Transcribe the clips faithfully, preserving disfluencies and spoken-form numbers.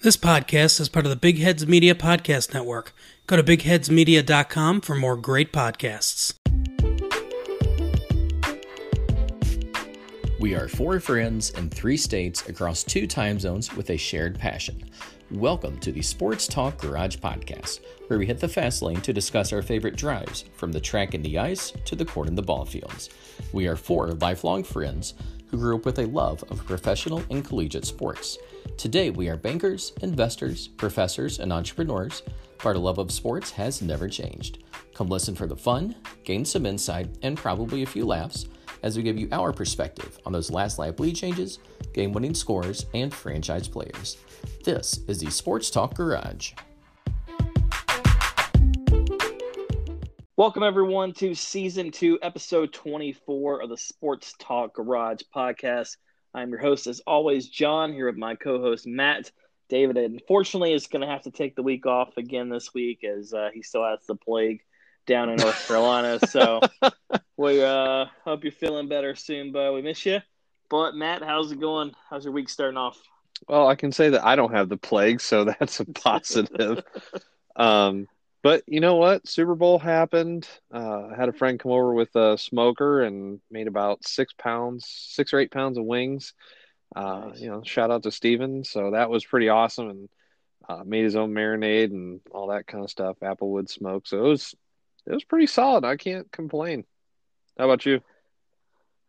This podcast is part of the Big Heads Media Podcast Network. Go to big heads media dot com for more great podcasts. We are four friends in three states across two time zones with a shared passion. Welcome to the Sports Talk Garage Podcast, where we hit the fast lane to discuss our favorite drives, from the track and the ice to the court and the ball fields. We are four lifelong friends who grew up with a love of professional and collegiate sports. Today, we are bankers, investors, professors, and entrepreneurs, but our love of sports has never changed. Come listen for the fun, gain some insight, and probably a few laughs as we give you our perspective on those last lap lead changes, game-winning scores, and franchise players. This is the Sports Talk Garage. Welcome, everyone, to Season two, Episode twenty-four of the Sports Talk Garage Podcast. I'm your host, as always, John, here with my co-host, Matt. David, unfortunately, is going to have to take the week off again this week, as uh, he still has the plague down in North Carolina. So we uh, hope you're feeling better soon, bud. We miss you. But, Matt, how's it going? How's your week starting off? Well, I can say that I don't have the plague, so that's a positive. um, but you know what? Super Bowl happened. Uh, I had a friend come over with a smoker and made about six pounds, six or eight pounds of wings. Uh, nice. You know, shout out to Steven. So that was pretty awesome, and uh, made his own marinade and all that kind of stuff. Applewood smoke. So it was, it was pretty solid. I can't complain. How about you?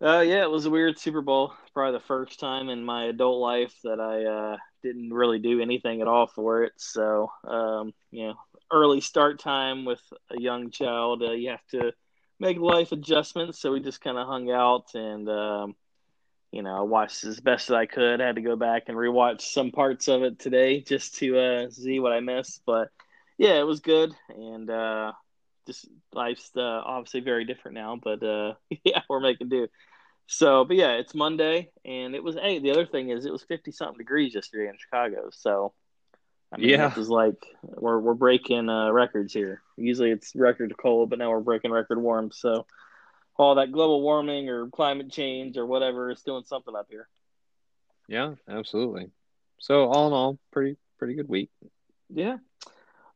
Uh, yeah, it was a weird Super Bowl. Probably the first time in my adult life that I uh, didn't really do anything at all for it. So, um, you know, early start time with a young child, uh, you have to make life adjustments. So we just kind of hung out and, um, you know, I watched as best as I could. I had to go back and rewatch some parts of it today just to uh, see what I missed. But, yeah, it was good. And uh, just life's uh, obviously very different now. But, uh, yeah, we're making do. So, but yeah, it's Monday, and it was, hey, the other thing is it was fifty-something degrees yesterday in Chicago. So, I mean, yeah. It was like we're we're breaking uh, records here. Usually it's record cold, but now we're breaking record warm. So, all that global warming or climate change or whatever is doing something up here. Yeah, absolutely. So, all in all, pretty pretty good week. Yeah.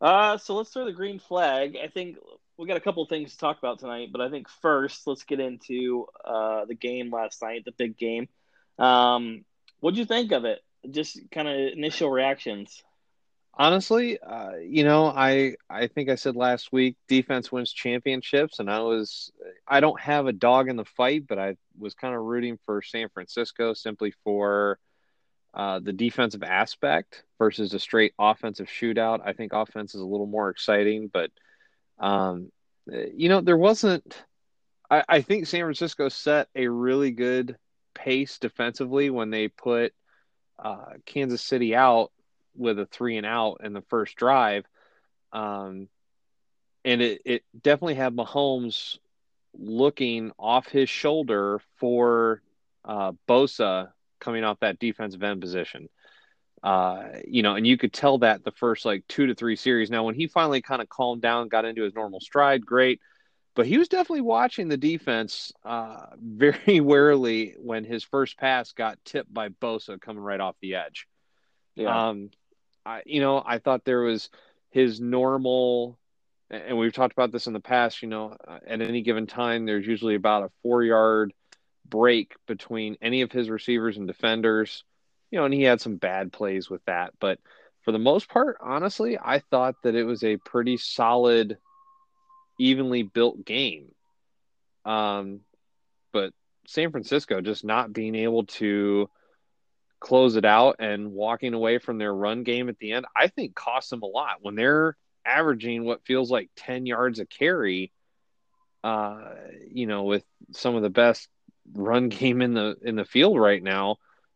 Uh, so, let's throw the green flag. I think we got a couple of things to talk about tonight, but I think first let's get into uh, the game last night, the big game. Um, what'd you think of it? Just kind of initial reactions. Honestly, uh, you know, I I think I said last week, defense wins championships, and I was I don't have a dog in the fight, but I was kind of rooting for San Francisco simply for uh, the defensive aspect versus a straight offensive shootout. I think offense is a little more exciting, but. Um, you know, there wasn't, I, I think San Francisco set a really good pace defensively when they put uh, Kansas City out with a three and out in the first drive. Um, and it, it definitely had Mahomes looking off his shoulder for uh, Bosa coming off that defensive end position. Uh, you know, and you could tell that the first like two to three series. Now, when he finally kind of calmed down, got into his normal stride, great. But he was definitely watching the defense uh, very warily when his first pass got tipped by Bosa coming right off the edge. Yeah. Um, I, you know, I thought there was his normal, and we've talked about this in the past, you know, at any given time, there's usually about a four yard break between any of his receivers and defenders. You know, and he had some bad plays with that. But for the most part, honestly, I thought that it was a pretty solid, evenly built game. Um, but San Francisco just not being able to close it out and walking away from their run game at the end, I think cost them a lot. When they're averaging what feels like ten yards a carry, uh, you know, with some of the best run game in the in the field right now,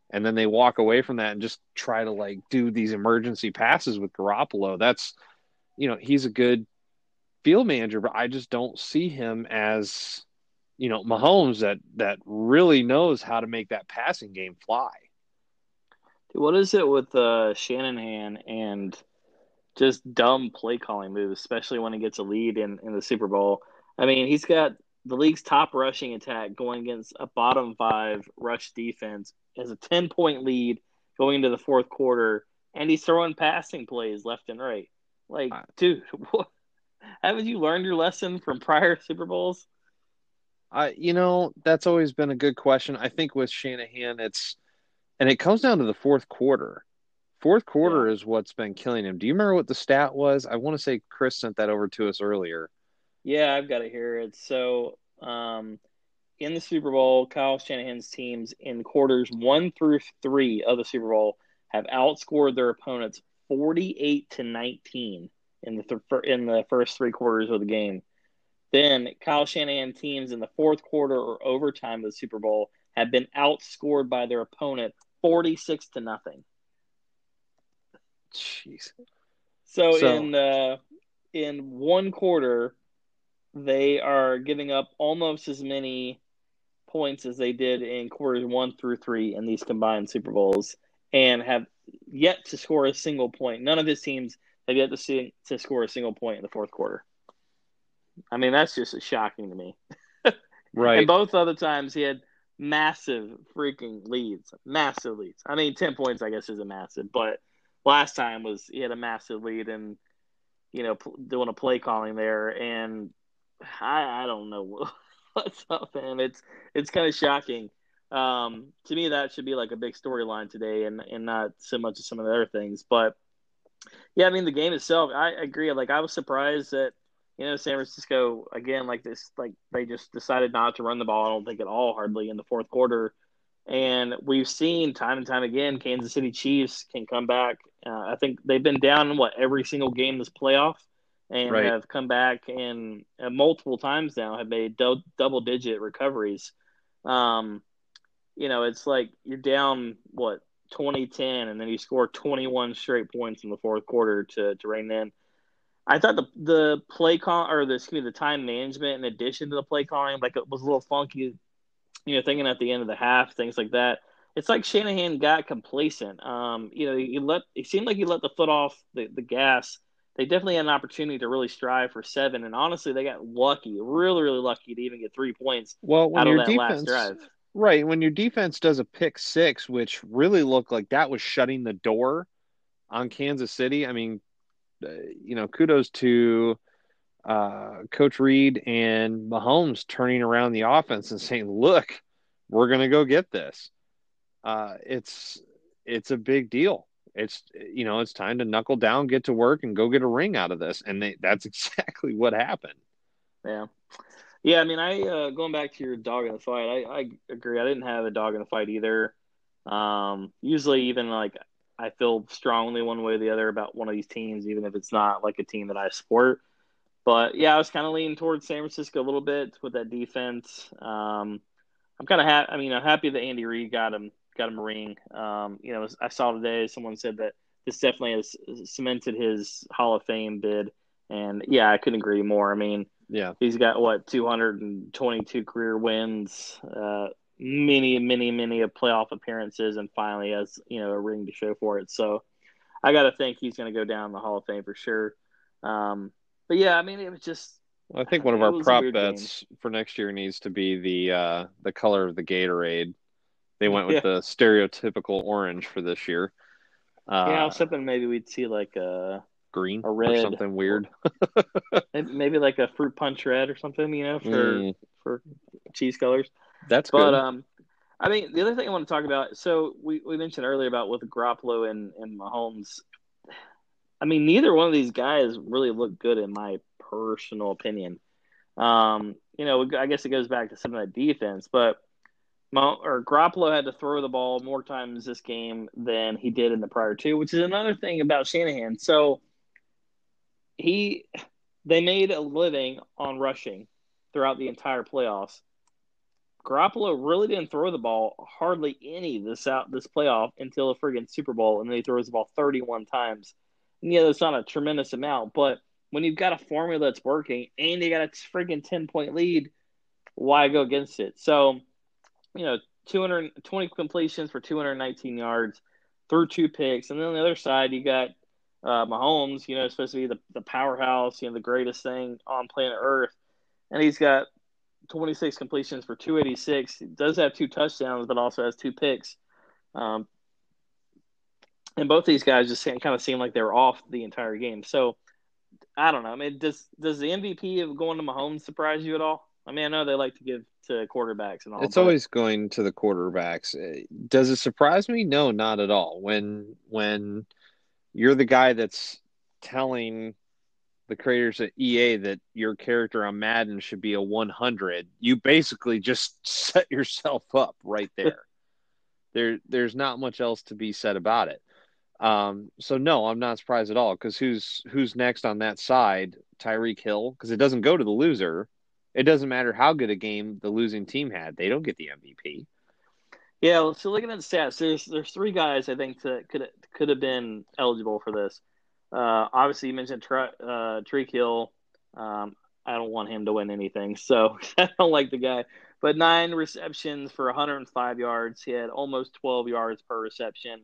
and then they walk away from that and just try to, like, do these emergency passes with Garoppolo. That's, you know, he's a good field manager, but I just don't see him as, you know, Mahomes that, that really knows how to make that passing game fly. What is it with uh, Shanahan and just dumb play-calling moves, especially when he gets a lead in, in the Super Bowl? I mean, he's got the league's top rushing attack going against a bottom five rush defense, has a ten-point lead going into the fourth quarter, and he's throwing passing plays left and right. Like, I, dude, what, haven't you learned your lesson from prior Super Bowls? I, you know, that's always been a good question. I think with Shanahan, it's and it comes down to the fourth quarter. Fourth quarter yeah. is what's been killing him. Do you remember what the stat was? I want to say Chris sent that over to us earlier. Yeah, I've got it here. It's so um, in the Super Bowl, Kyle Shanahan's teams in quarters one through three of the Super Bowl have outscored their opponents forty-eight to nineteen in the th- in the first three quarters of the game. Then Kyle Shanahan teams in the fourth quarter or overtime of the Super Bowl have been outscored by their opponent forty-six to nothing. Jeez. So, so in uh, in one quarter, they are giving up almost as many points as they did in quarters one through three in these combined Super Bowls, and have yet to score a single point. None of his teams have yet to see, to score a single point in the fourth quarter. I mean, that's just shocking to me. Right. And both other times he had massive freaking leads, massive leads. I mean, ten points, I guess, isn't massive, but last time was he had a massive lead and, you know, p- doing a play calling there. And I, I don't know what's up, man. It's it's kind of shocking. Um, to me, that should be like a big storyline today, and, and not so much of some of the other things. But, yeah, I mean, the game itself, I agree. Like, I was surprised that, you know, San Francisco, again, like this, like they just decided not to run the ball, I don't think at all, hardly, in the fourth quarter. And we've seen time and time again, Kansas City Chiefs can come back. Uh, I think they've been down in, what, every single game this playoff, and right. have come back and uh, multiple times now have made do- double-digit recoveries. Um, you know, it's like you're down, what, twenty ten, and then you score twenty-one straight points in the fourth quarter to, to rein in. I thought the the play call, or the, excuse me, the time management in addition to the play calling, like, it was a little funky, you know, thinking at the end of the half, things like that. It's like Shanahan got complacent. Um, you know, he let it seemed like he let the foot off the, the gas. They definitely had an opportunity to really strive for seven, and honestly, they got lucky, really, really lucky to even get three points well, when out your of that defense, last drive. Right, when your defense does a pick six, which really looked like that was shutting the door on Kansas City. I mean, you know, kudos to uh, Coach Reid and Mahomes turning around the offense and saying, look, we're going to go get this. Uh, it's, it's a big deal. It's, you know, it's time to knuckle down, get to work, and go get a ring out of this. And they, that's exactly what happened. Yeah. Yeah. I mean, I, uh, going back to your dog in the fight, I, I agree. I didn't have a dog in the fight either. Um, usually even like, I feel strongly one way or the other about one of these teams, even if it's not like a team that I support. But, yeah, I was kind of leaning towards San Francisco a little bit with that defense. Um, I'm kind of ha- I mean, I'm happy that Andy Reid got him got him a ring. Um, you know, I saw today someone said that this definitely has cemented his Hall of Fame bid. And, yeah, I couldn't agree more. I mean, yeah, he's got, what, two hundred twenty-two career wins, uh many, many, many of playoff appearances, and finally has, you know, a ring to show for it. So I got to think he's going to go down the Hall of Fame for sure. Um, but, yeah, I mean, it was just well, – I think one of our prop bets game. for next year needs to be the uh, the color of the Gatorade. They went with yeah. the stereotypical orange for this year. Uh, yeah, I was hoping maybe we'd see like a – green a red, or something weird. Maybe like a fruit punch red or something, you know, for mm. for cheese colors. That's but, good. But, um, I mean, the other thing I want to talk about, so we, we mentioned earlier about with Garoppolo and, and Mahomes. I mean, neither one of these guys really look good in my personal opinion. Um, you know, I guess it goes back to some of that defense, but Mah- or Garoppolo had to throw the ball more times this game than he did in the prior two, which is another thing about Shanahan. So he they made a living on rushing throughout the entire playoffs. Garoppolo really didn't throw the ball hardly any this out this playoff until the friggin' Super Bowl, and then he throws the ball thirty-one times. And yeah, that's not a tremendous amount, but when you've got a formula that's working and you got a friggin' ten-point lead, why go against it? So, you know, two hundred twenty completions for two hundred nineteen yards through two picks. And then on the other side, you got uh, Mahomes, you know, supposed to be the, the powerhouse, you know, the greatest thing on planet Earth. And he's got twenty-six completions for two eighty-six. He does have two touchdowns, but also has two picks. Um, And both these guys just kind of seemed like they were off the entire game. So, I don't know. I mean, does does the M V P of going to Mahomes surprise you at all? I mean, I know they like to give to quarterbacks and all. It's always going to the quarterbacks. Does it surprise me? No, not at all. When when you're the guy that's telling the creators at E A that your character on Madden should be a one hundred, you basically just set yourself up right there. there there's not much else to be said about it. Um, so no, I'm not surprised at all, because who's who's next on that side? Tyreek Hill, because it doesn't go to the loser. It doesn't matter how good a game the losing team had; they don't get the M V P. Yeah, so looking at the stats, there's there's three guys I think that could could have been eligible for this. Uh, obviously, you mentioned Tra- uh, Tyreek Hill. Um, I don't want him to win anything, so I don't like the guy. But nine receptions for one hundred five yards. He had almost twelve yards per reception.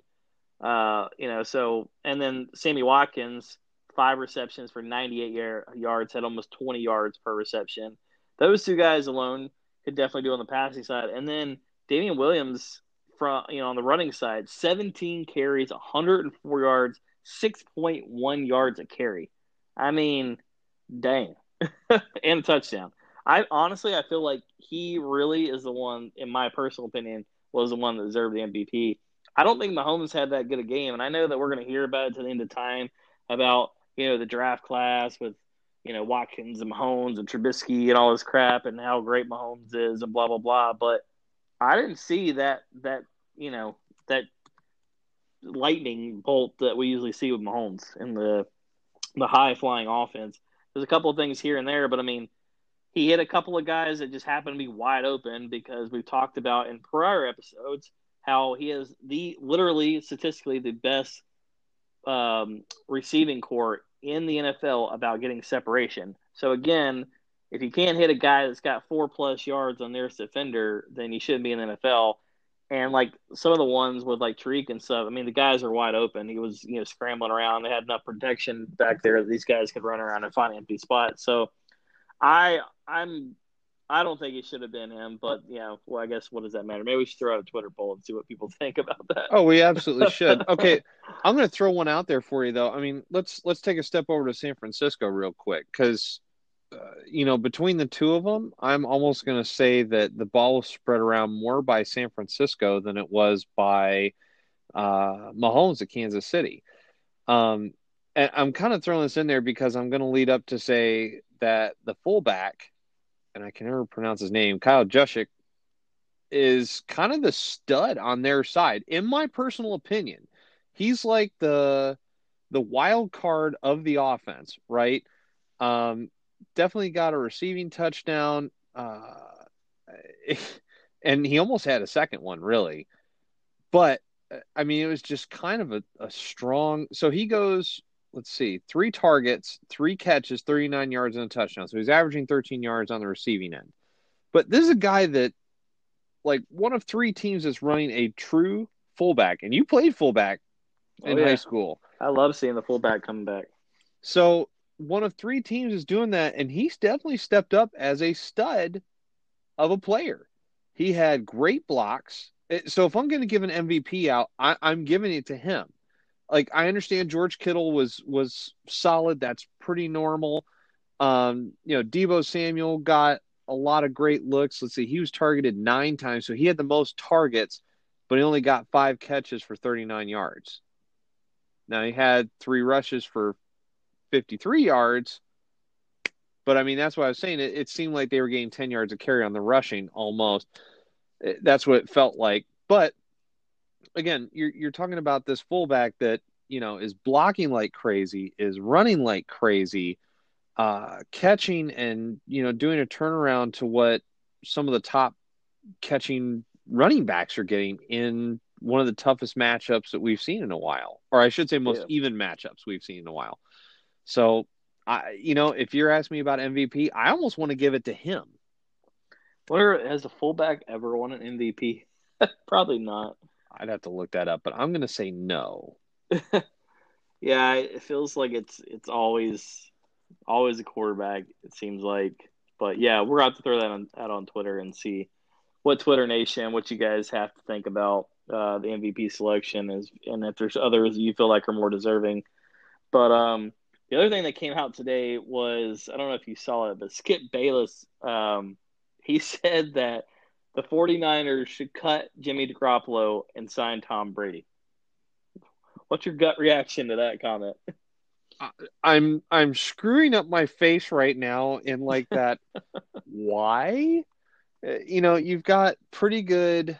Uh, you know, so, and then Sammy Watkins, five receptions for ninety-eight year, yards, had almost twenty yards per reception. Those two guys alone could definitely do on the passing side. And then Damian Williams from, you know, on the running side, seventeen carries, one hundred four yards, six point one yards a carry. I mean, dang. And a touchdown. I honestly, I feel like he really is the one, in my personal opinion, was the one that deserved the M V P. I don't think Mahomes had that good a game, and I know that we're going to hear about it to the end of time about, you know, the draft class with, you know, Watkins and Mahomes and Trubisky and all this crap and how great Mahomes is and blah, blah, blah. But I didn't see that, that you know, that lightning bolt that we usually see with Mahomes and the the high-flying offense. There's a couple of things here and there, but, I mean, he hit a couple of guys that just happened to be wide open, because we've talked about in prior episodes how he is the literally statistically the best um, receiving corps in the N F L about getting separation. So again, if you can't hit a guy that's got four plus yards on their defender, then you shouldn't be in the N F L. And like some of the ones with like Tyreek and stuff, I mean, the guys are wide open. He was, you know, scrambling around. They had enough protection back there that these guys could run around and find empty spots. So I, I'm, I don't think it should have been him, but, you know, well, I guess what does that matter? Maybe we should throw out a Twitter poll and see what people think about that. Oh, we absolutely should. Okay, I'm going to throw one out there for you, though. I mean, let's let's take a step over to San Francisco real quick, because, uh, you know, between the two of them, I'm almost going to say that the ball was spread around more by San Francisco than it was by uh, Mahomes at Kansas City. Um, and I'm kind of throwing this in there because I'm going to lead up to say that the fullback, and I can never pronounce his name, Kyle Juszczyk, is kind of the stud on their side. In my personal opinion, he's like the the wild card of the offense, right? Um, definitely got a receiving touchdown, uh, and he almost had a second one, really. But, I mean, it was just kind of a, a strong – so he goes – let's see, three targets, three catches, thirty-nine yards and a touchdown. So he's averaging thirteen yards on the receiving end. But this is a guy that, like, one of three teams is running a true fullback. And you played fullback in oh, yeah. high school. I love seeing the fullback come back. So one of three teams is doing that, and he's definitely stepped up as a stud of a player. He had great blocks. So if I'm going to give an M V P out, I, I'm giving it to him. Like, I understand George Kittle was was solid. That's pretty normal. Um, you know, Debo Samuel got a lot of great looks. Let's see, he was targeted nine times, so he had the most targets, but he only got five catches for thirty-nine yards. Now, he had three rushes for fifty-three yards, but, I mean, that's what I was saying. It, it seemed like they were getting ten yards a carry on the rushing almost. That's what it felt like. But again, you're you're talking about this fullback that, you know, is blocking like crazy, is running like crazy, uh, catching and, you know, doing a turnaround to what some of the top catching running backs are getting in one of the toughest matchups that we've seen in a while, or I should say most yeah. even matchups we've seen in a while. So, I, you know, if you're asking me about M V P, I almost want to give it to him. Where has a fullback ever won an M V P? Probably not. I'd have to look that up, but I'm going to say no. Yeah, it feels like it's it's always always a quarterback, it seems like. But, yeah, we're going to have to throw that on, out on Twitter and see what Twitter Nation, what you guys have to think about uh, the M V P selection is, and if there's others you feel like are more deserving. But um, the other thing that came out today was, I don't know if you saw it, but Skip Bayless, um, he said that the 49ers should cut Jimmy Garoppolo and sign Tom Brady. What's your gut reaction to that comment? I'm I'm screwing up my face right now in like that. Why? You know, you've got pretty good.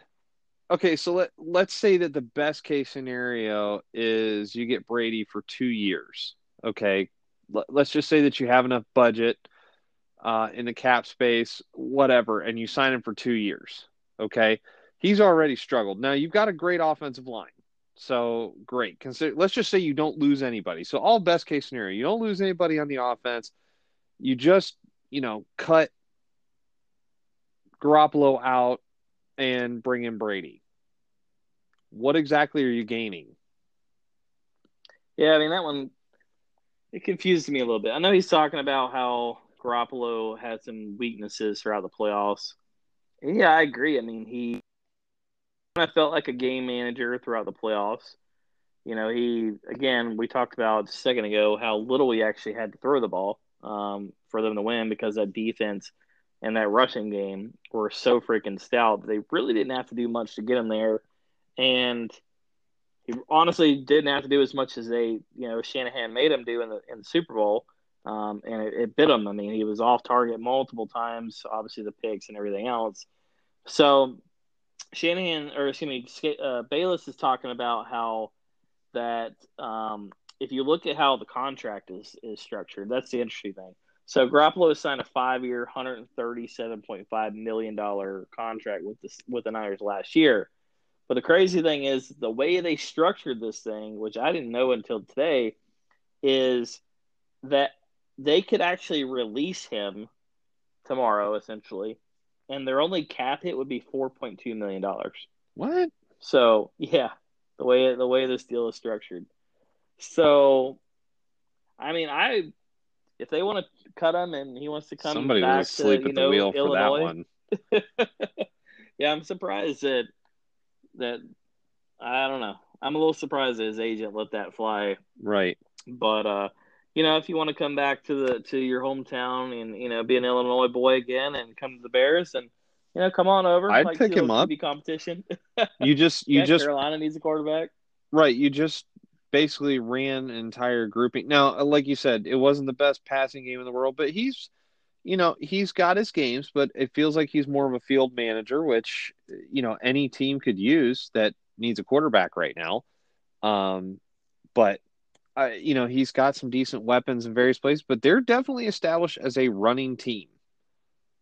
Okay, so let let's say that the best case scenario is you get Brady for two years. Okay, let, let's just say that you have enough budget uh, in the cap space, whatever, and you sign him for two years. Okay, he's already struggled. Now you've got a great offensive line. So great. Consider, let's just say you don't lose anybody. So all best case scenario, you don't lose anybody on the offense. You just, you know, cut Garoppolo out and bring in Brady. What exactly are you gaining? Yeah, I mean, that one, it confused me a little bit. I know he's talking about how Garoppolo had some weaknesses throughout the playoffs. And yeah, I agree. I mean, he I felt like a game manager throughout the playoffs. You know, he, again, we talked about a second ago how little he actually had to throw the ball um, for them to win, because that defense and that rushing game were so freaking stout that they really didn't have to do much to get him there. And he honestly didn't have to do as much as they, you know, Shanahan made him do in the, in the Super Bowl. Um, and it, it bit him. I mean, he was off target multiple times, obviously the picks and everything else. So Shanahan, or excuse me, uh, Bayless is talking about how that um, if you look at how the contract is is structured, that's the interesting thing. So Garoppolo signed a five-year, one hundred thirty-seven point five million dollars contract with the with the Niners last year. But the crazy thing is the way they structured this thing, which I didn't know until today, is that they could actually release him tomorrow, essentially. And their only cap hit would be four point two million dollars. What? So, yeah, the way the way this deal is structured. So, I mean, I if they want to cut him and he wants to come Somebody back was asleep to, you at know, the wheel Illinois. For that one. Yeah, I'm surprised that, that – I don't know. I'm a little surprised that his agent let that fly. Right. But, uh, you know, if you want to come back to the to your hometown and, you know, be an Illinois boy again and come to the Bears and, you know, come on over. I'd like, pick him up. Competition. You just – you yeah, just Carolina needs a quarterback. Right. You just basically ran an entire grouping. Now, like you said, it wasn't the best passing game in the world, but he's – you know, he's got his games, but it feels like he's more of a field manager, which, you know, any team could use that needs a quarterback right now. Um, but – Uh, you know, he's got some decent weapons in various places, but they're definitely established as a running team.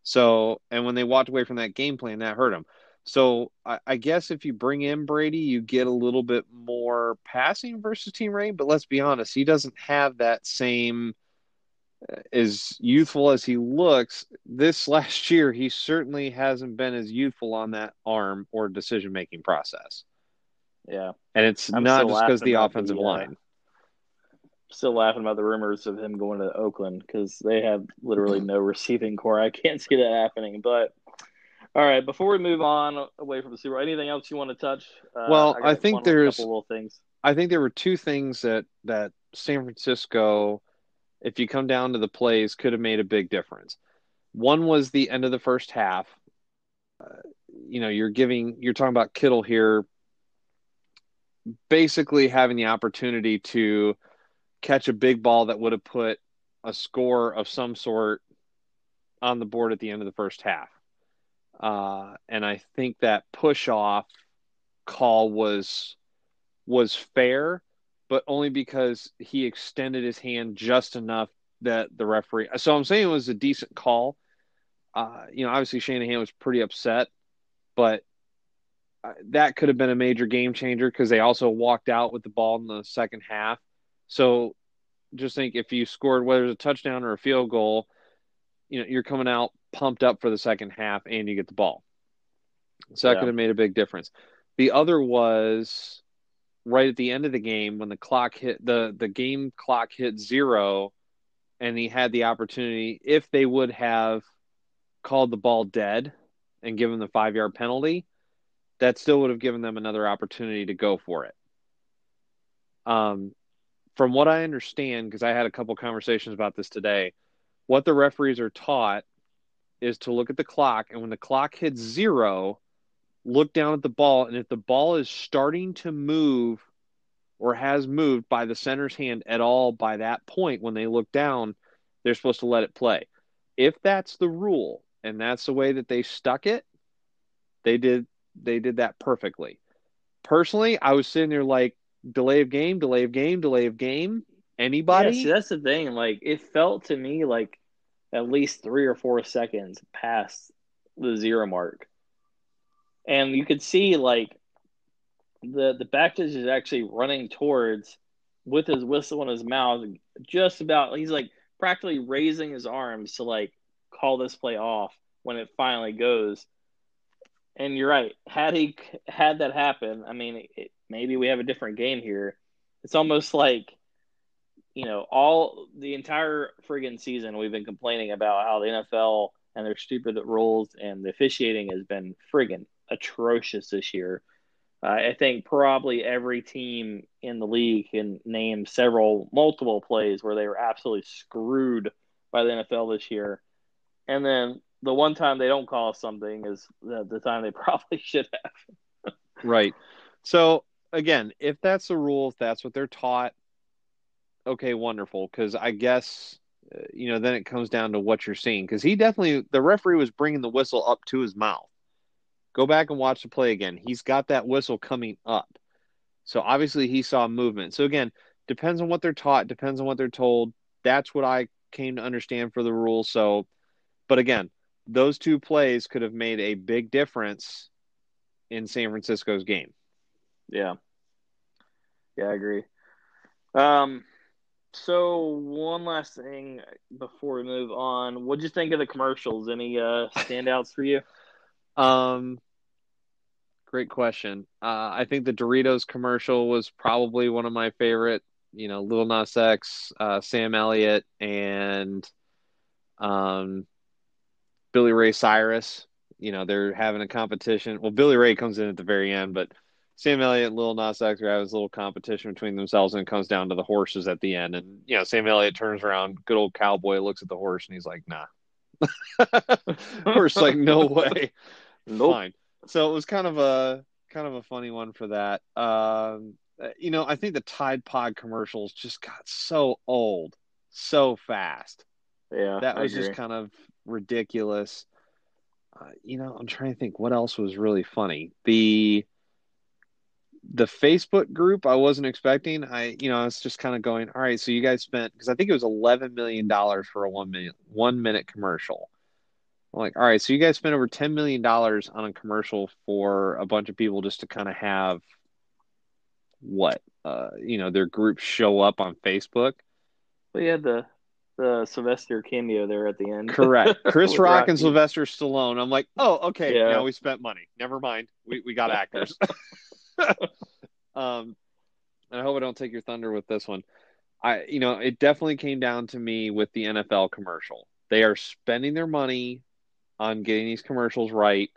So, and when they walked away from that game plan, that hurt them. So I, I guess if you bring in Brady, you get a little bit more passing versus team rating, but let's be honest, he doesn't have that same, uh, as youthful as he looks this last year. He certainly hasn't been as youthful on that arm or decision-making process. Yeah. And it's I'm not just because the offensive the, uh... line. Still laughing about the rumors of him going to Oakland because they have literally no receiving core. I can't see that happening. But, all right, before we move on away from the Super Bowl, anything else you want to touch? Uh, well, I, I think there's – a couple little things. I think there were two things that, that San Francisco, if you come down to the plays, could have made a big difference. One was the end of the first half. Uh, you know, you're giving – you're talking about Kittle here basically having the opportunity to – catch a big ball that would have put a score of some sort on the board at the end of the first half. Uh, and I think that push off call was, was fair, but only because he extended his hand just enough that the referee, so I'm saying it was a decent call. Uh, you know, obviously Shanahan was pretty upset, but that could have been a major game changer because they also walked out with the ball in the second half. So just think if you scored, whether it's a touchdown or a field goal, you know, you're coming out pumped up for the second half and you get the ball. So that yeah. could have made a big difference. The other was right at the end of the game when the clock hit the, the game clock hit zero and he had the opportunity, if they would have called the ball dead and given the five yard penalty, that still would have given them another opportunity to go for it. Um, from what I understand, because I had a couple conversations about this today, what the referees are taught is to look at the clock, and when the clock hits zero, look down at the ball, and if the ball is starting to move or has moved by the center's hand at all by that point when they look down, they're supposed to let it play. If that's the rule, and that's the way that they stuck it, they did they did that perfectly. Personally, I was sitting there like, delay of game, delay of game, delay of game. Anybody? Yeah, see, that's the thing. Like, it felt to me like at least three or four seconds past the zero mark. And you could see, like, the the back judge is actually running towards with his whistle in his mouth, just about, he's like practically raising his arms to like call this play off when it finally goes. And you're right. Had he had that happen, I mean, it, maybe we have a different game here. It's almost like, you know, all the entire friggin' season we've been complaining about how the N F L and their stupid rules and the officiating has been friggin' atrocious this year. Uh, I think probably every team in the league can name several, multiple plays where they were absolutely screwed by the N F L this year. And then the one time they don't call something is the, the time they probably should have. Right. So, again, if that's the rule, if that's what they're taught, okay, wonderful. Because I guess, you know, then it comes down to what you're seeing. Because he definitely, the referee was bringing the whistle up to his mouth. Go back and watch the play again. He's got that whistle coming up. So obviously he saw movement. So again, depends on what they're taught, depends on what they're told. That's what I came to understand for the rule. So, but again, those two plays could have made a big difference in San Francisco's game. Yeah. Yeah, I agree. Um, so one last thing before we move on, what'd you think of the commercials? Any uh, standouts for you? Um, great question. Uh, I think the Doritos commercial was probably one of my favorite, you know, Lil Nas X, uh, Sam Elliott, and, um, Billy Ray Cyrus. You know, they're having a competition. Well, Billy Ray comes in at the very end, but Sam Elliott and Lil Nas X are having this little competition between themselves, and it comes down to the horses at the end. And, you know, Sam Elliott turns around, good old cowboy, looks at the horse, and he's like, nah. Horse like, no way. Nope. Fine. So it was kind of a kind of a funny one for that. Um, you know, I think the Tide Pod commercials just got so old so fast. Yeah, that was just kind of ridiculous. Uh, you know, I'm trying to think what else was really funny. The the Facebook group I wasn't expecting. I, you know, I was just kind of going, all right, so you guys spent, because I think it was eleven million dollars for a one minute, one minute commercial. I'm like, all right, so you guys spent over ten million dollars on a commercial for a bunch of people just to kind of have what, uh, you know, their group show up on Facebook. Well, yeah, the, the Sylvester cameo there at the end. Correct. Chris Rock Rocky. And Sylvester Stallone. I'm like, oh, okay. Yeah. Now we spent money. Never mind. We, we got actors. um, and I hope I don't take your thunder with this one. I, you know, it definitely came down to me with the N F L commercial. They are spending their money on getting these commercials right.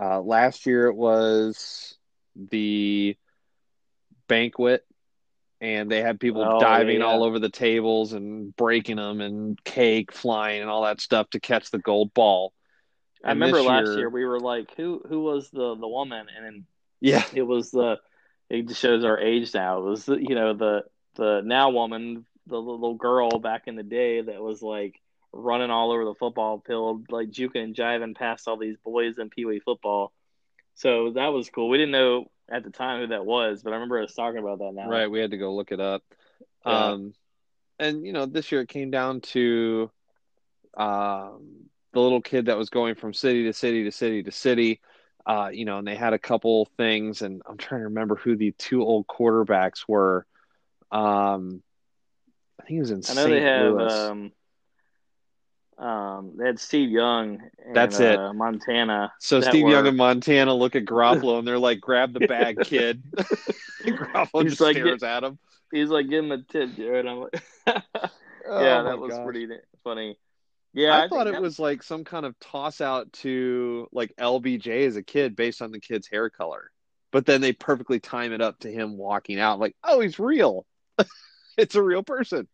Uh, last year it was the banquet, and they had people oh, diving yeah. all over the tables and breaking them, and cake flying and all that stuff to catch the gold ball. And I remember last year, year we were like, "Who who was the the woman?" And then. Yeah, it was the. It just shows our age now. It was, you know, the the now woman, the little girl back in the day that was like running all over the football field, like juking and jiving past all these boys in Pee Wee football. So that was cool. We didn't know at the time who that was, but I remember us talking about that now. Right, we had to go look it up. Yeah. Um, and you know, this year it came down to, um, the little kid that was going from city to city to city to city. Uh, you know, and they had a couple things, and I'm trying to remember who the two old quarterbacks were. Um, I think it was in Saint Louis. I know they have, um, um, they had Steve Young. And, That's it. Uh, Montana. So Steve were... Young and Montana look at Garoppolo, and they're like, "Grab the bag, kid." Garoppolo he's just like, stares at him. He's like, "Give him a tip, Jared." I'm like, yeah, oh, that was gosh. pretty funny. Yeah, I, I thought it was, was like some kind of toss out to like L B J as a kid based on the kid's hair color. But then they perfectly time it up to him walking out like, oh, he's real. It's a real person.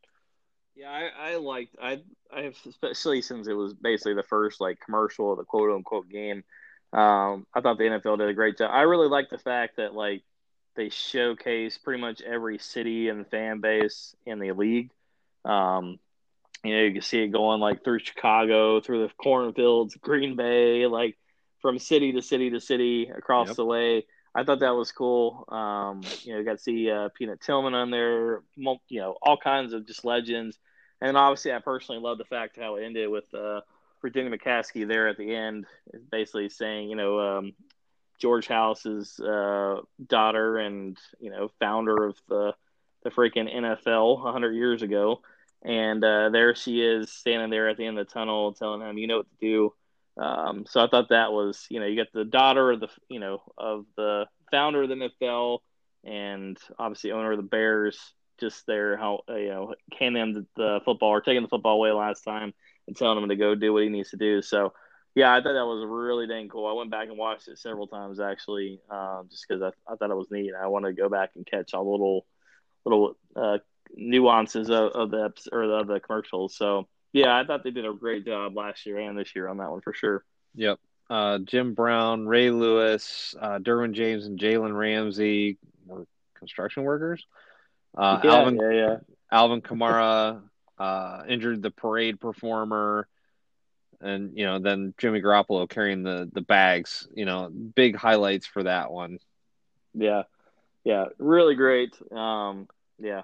Yeah, I, I liked I I have, especially since it was basically the first like commercial of the quote unquote game. Um, I thought the N F L did a great job. I really like the fact that like they showcase pretty much every city and fan base in the league. Um, you know, you can see it going like through Chicago, through the cornfields, Green Bay, like from city to city to city across yep. the way. I thought that was cool. Um, you know, you got to see uh, Peanut Tillman on there, you know, all kinds of just legends. And obviously I personally love the fact how it ended with uh, Virginia McCaskey there at the end, basically saying, you know, um, George House's uh, daughter and, you know, founder of the, the freaking N F L one hundred years ago. And uh, there she is standing there at the end of the tunnel telling him, you know what to do. Um, so I thought that was, you know, you got the daughter of the, you know, of the founder of the N F L and obviously owner of the Bears, just there, how, you know, handing him the, the football or taking the football away last time and telling him to go do what he needs to do. So, yeah, I thought that was really dang cool. I went back and watched it several times actually, um, just because I, I thought it was neat. I wanted to go back and catch all the little, little, uh, nuances of, of the or of the commercials. So yeah, I thought they did a great job last year and this year on that one for sure. Yep. Uh, Jim Brown, Ray Lewis, uh, Derwin James, and Jalen Ramsey were construction workers. Uh, yeah, Alvin yeah, yeah. Alvin Kamara uh, injured the parade performer, and you know then Jimmy Garoppolo carrying the the bags. You know, big highlights for that one. Yeah, yeah, really great. Um, yeah.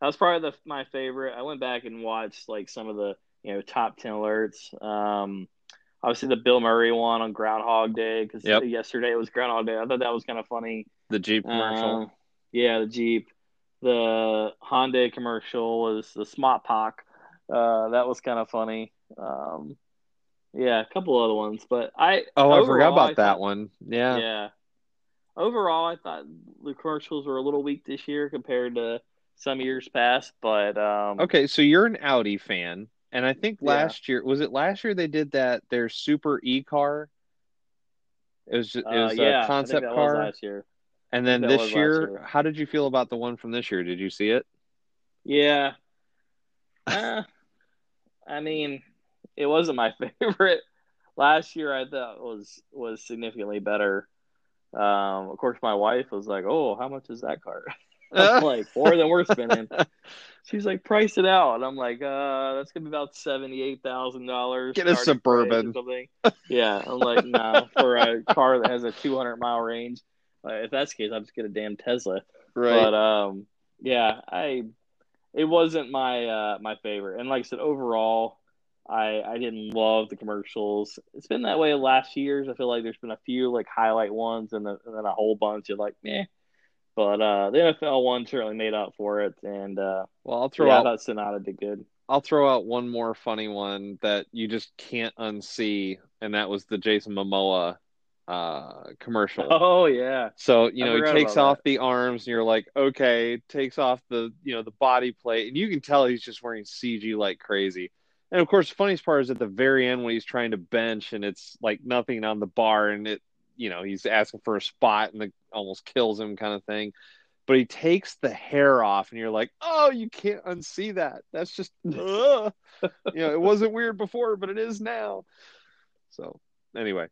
That was probably the, my favorite. I went back and watched like some of the you know top ten alerts. Um, obviously the Bill Murray one on Groundhog Day because yep. yesterday it was Groundhog Day. I thought that was kind of funny. The Jeep commercial, uh, yeah, the Jeep. The Hyundai commercial was the Smot Pack. Uh, that was kind of funny. Um, yeah, a couple other ones, but I oh overall, I forgot about I that thought, one. Yeah, yeah. Overall, I thought the commercials were a little weak this year compared to some years past, but um okay, so you're an Audi fan, and I think last yeah. year was it last year they did that their super e car. It was just, it was uh, yeah, a concept car last year, and then this year, year. How did you feel about the one from this year? Did you see it? Yeah, uh, I mean, it wasn't my favorite. Last year, I thought was was significantly better. Um, of course, my wife was like, "Oh, how much is that car?" I'm like, more than we're spending. She's like, price it out. And I'm like, uh, that's going to be about seventy-eight thousand dollars. Get a Suburban. Or something. Yeah. I'm like, no, nah, for a car that has a two hundred mile range. Uh, if that's the case, I'll just get a damn Tesla. Right. But, um, yeah, I, it wasn't my, uh, my favorite. And like I said, overall, I, I didn't love the commercials. It's been that way the last years. I feel like there's been a few like highlight ones and, the, and then a whole bunch of like, meh. But uh, the N F L one certainly made up for it, and uh, well, I'll throw yeah, out I thought Sonata did good. I'll throw out one more funny one that you just can't unsee, and that was the Jason Momoa uh, commercial. Oh yeah. So you I know he takes off that. the arms, and you're like, okay, takes off the you know the body plate, and you can tell he's just wearing C G like crazy. And of course, the funniest part is at the very end when he's trying to bench, and it's like nothing on the bar, and it. You know, he's asking for a spot and it almost kills him kind of thing. But he takes the hair off and you're like, oh, you can't unsee that. That's just, uh. you know, it wasn't weird before, but it is now. So anyway.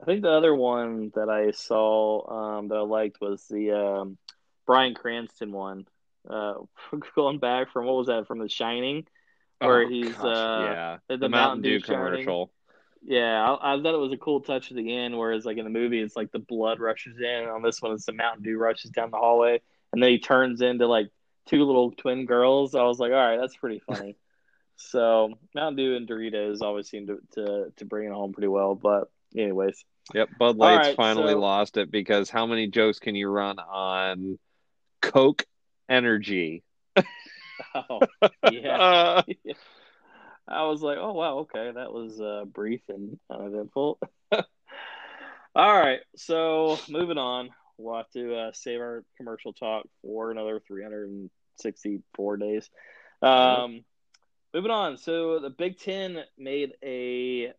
I think the other one that I saw um, that I liked was the um, Bryan Cranston one. Uh, going back from, what was that, from The Shining? Where oh, he's gosh, uh, yeah. the, the Mountain Dew commercial. Yeah, I, I thought it was a cool touch at the end, whereas like in the movie, it's like the blood rushes in. And on this one, it's the Mountain Dew rushes down the hallway, and then he turns into like two little twin girls. I was like, all right, that's pretty funny. So Mountain Dew and Doritos always seem to, to to bring it home pretty well. But anyways, yep, Bud Light's right, finally so... lost it because how many jokes can you run on Coke Energy? oh yeah. Uh... yeah. I was like, oh, wow, okay. That was uh, brief and uneventful. All right. So moving on, we'll have to uh, save our commercial talk for another three hundred sixty-four days. Um, Moving on. So the Big Ten made a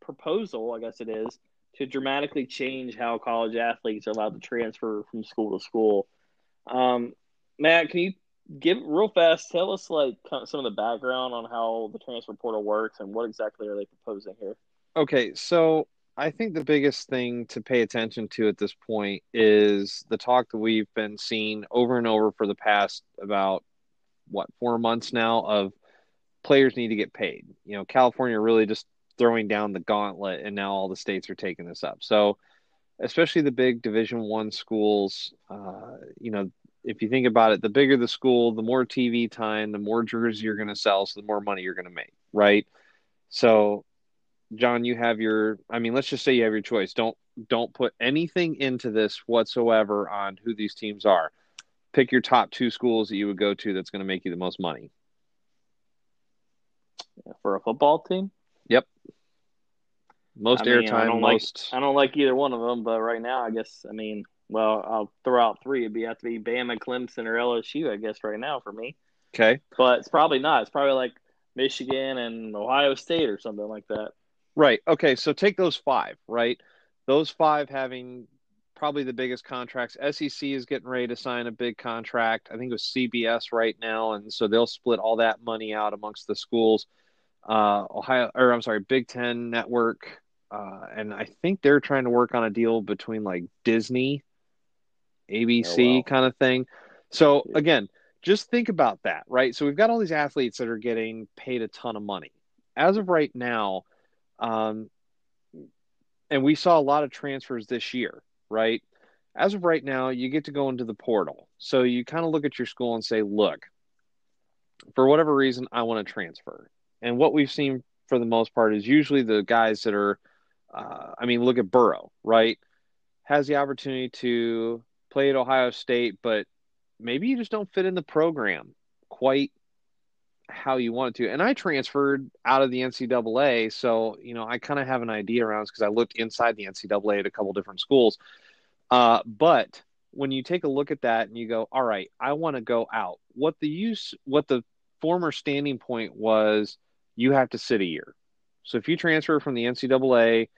proposal, I guess it is, to dramatically change how college athletes are allowed to transfer from school to school. Um, Matt, can you give real fast, tell us like some of the background on how the transfer portal works and what exactly are they proposing here? Okay, so I think the biggest thing to pay attention to at this point is the talk that we've been seeing over and over for the past about, what, four months now of players need to get paid. You know, California really just throwing down the gauntlet, and now all the states are taking this up. So especially the big Division I schools, uh, you know, if you think about it, the bigger the school, the more T V time, the more jerseys you're going to sell, so the more money you're going to make, right? So John, you have your, I mean, let's just say you have your choice. Don't, don't put anything into this whatsoever on who these teams are. Pick your top two schools that you would go to. That's going to make you the most money. Yeah, for a football team. Yep. Most airtime. Most. Like, I don't like either one of them, but right now, I guess, I mean, well, I'll throw out three. It'd be, have to be Bama, Clemson, or L S U, I guess, right now for me. Okay. But it's probably not. It's probably like Michigan and Ohio State or something like that. Right. Okay. So take those five, right? Those five having probably the biggest contracts. S E C is getting ready to sign a big contract. I think it was C B S right now. And so they'll split all that money out amongst the schools. Uh, Ohio, or I'm sorry, Big Ten Network. Uh, and I think they're trying to work on a deal between like Disney, A B C oh, wow. kind of thing. So again, just think about that, right? So we've got all these athletes that are getting paid a ton of money. As of right now, Um, and we saw a lot of transfers this year, right? As of right now, you get to go into the portal. So you kind of look at your school and say, look, for whatever reason, I want to transfer. And what we've seen for the most part is usually the guys that are, uh, I mean, look at Burrow, right? Has the opportunity to play at Ohio State, but maybe you just don't fit in the program quite how you wanted to. And I transferred out of the N C double A. So, you know, I kind of have an idea around this because I looked inside the N C double A at a couple different schools. Uh, but when you take a look at that and you go, all right, I want to go out. What the use, what the former standing point was, you have to sit a year. So if you transfer from the N C double A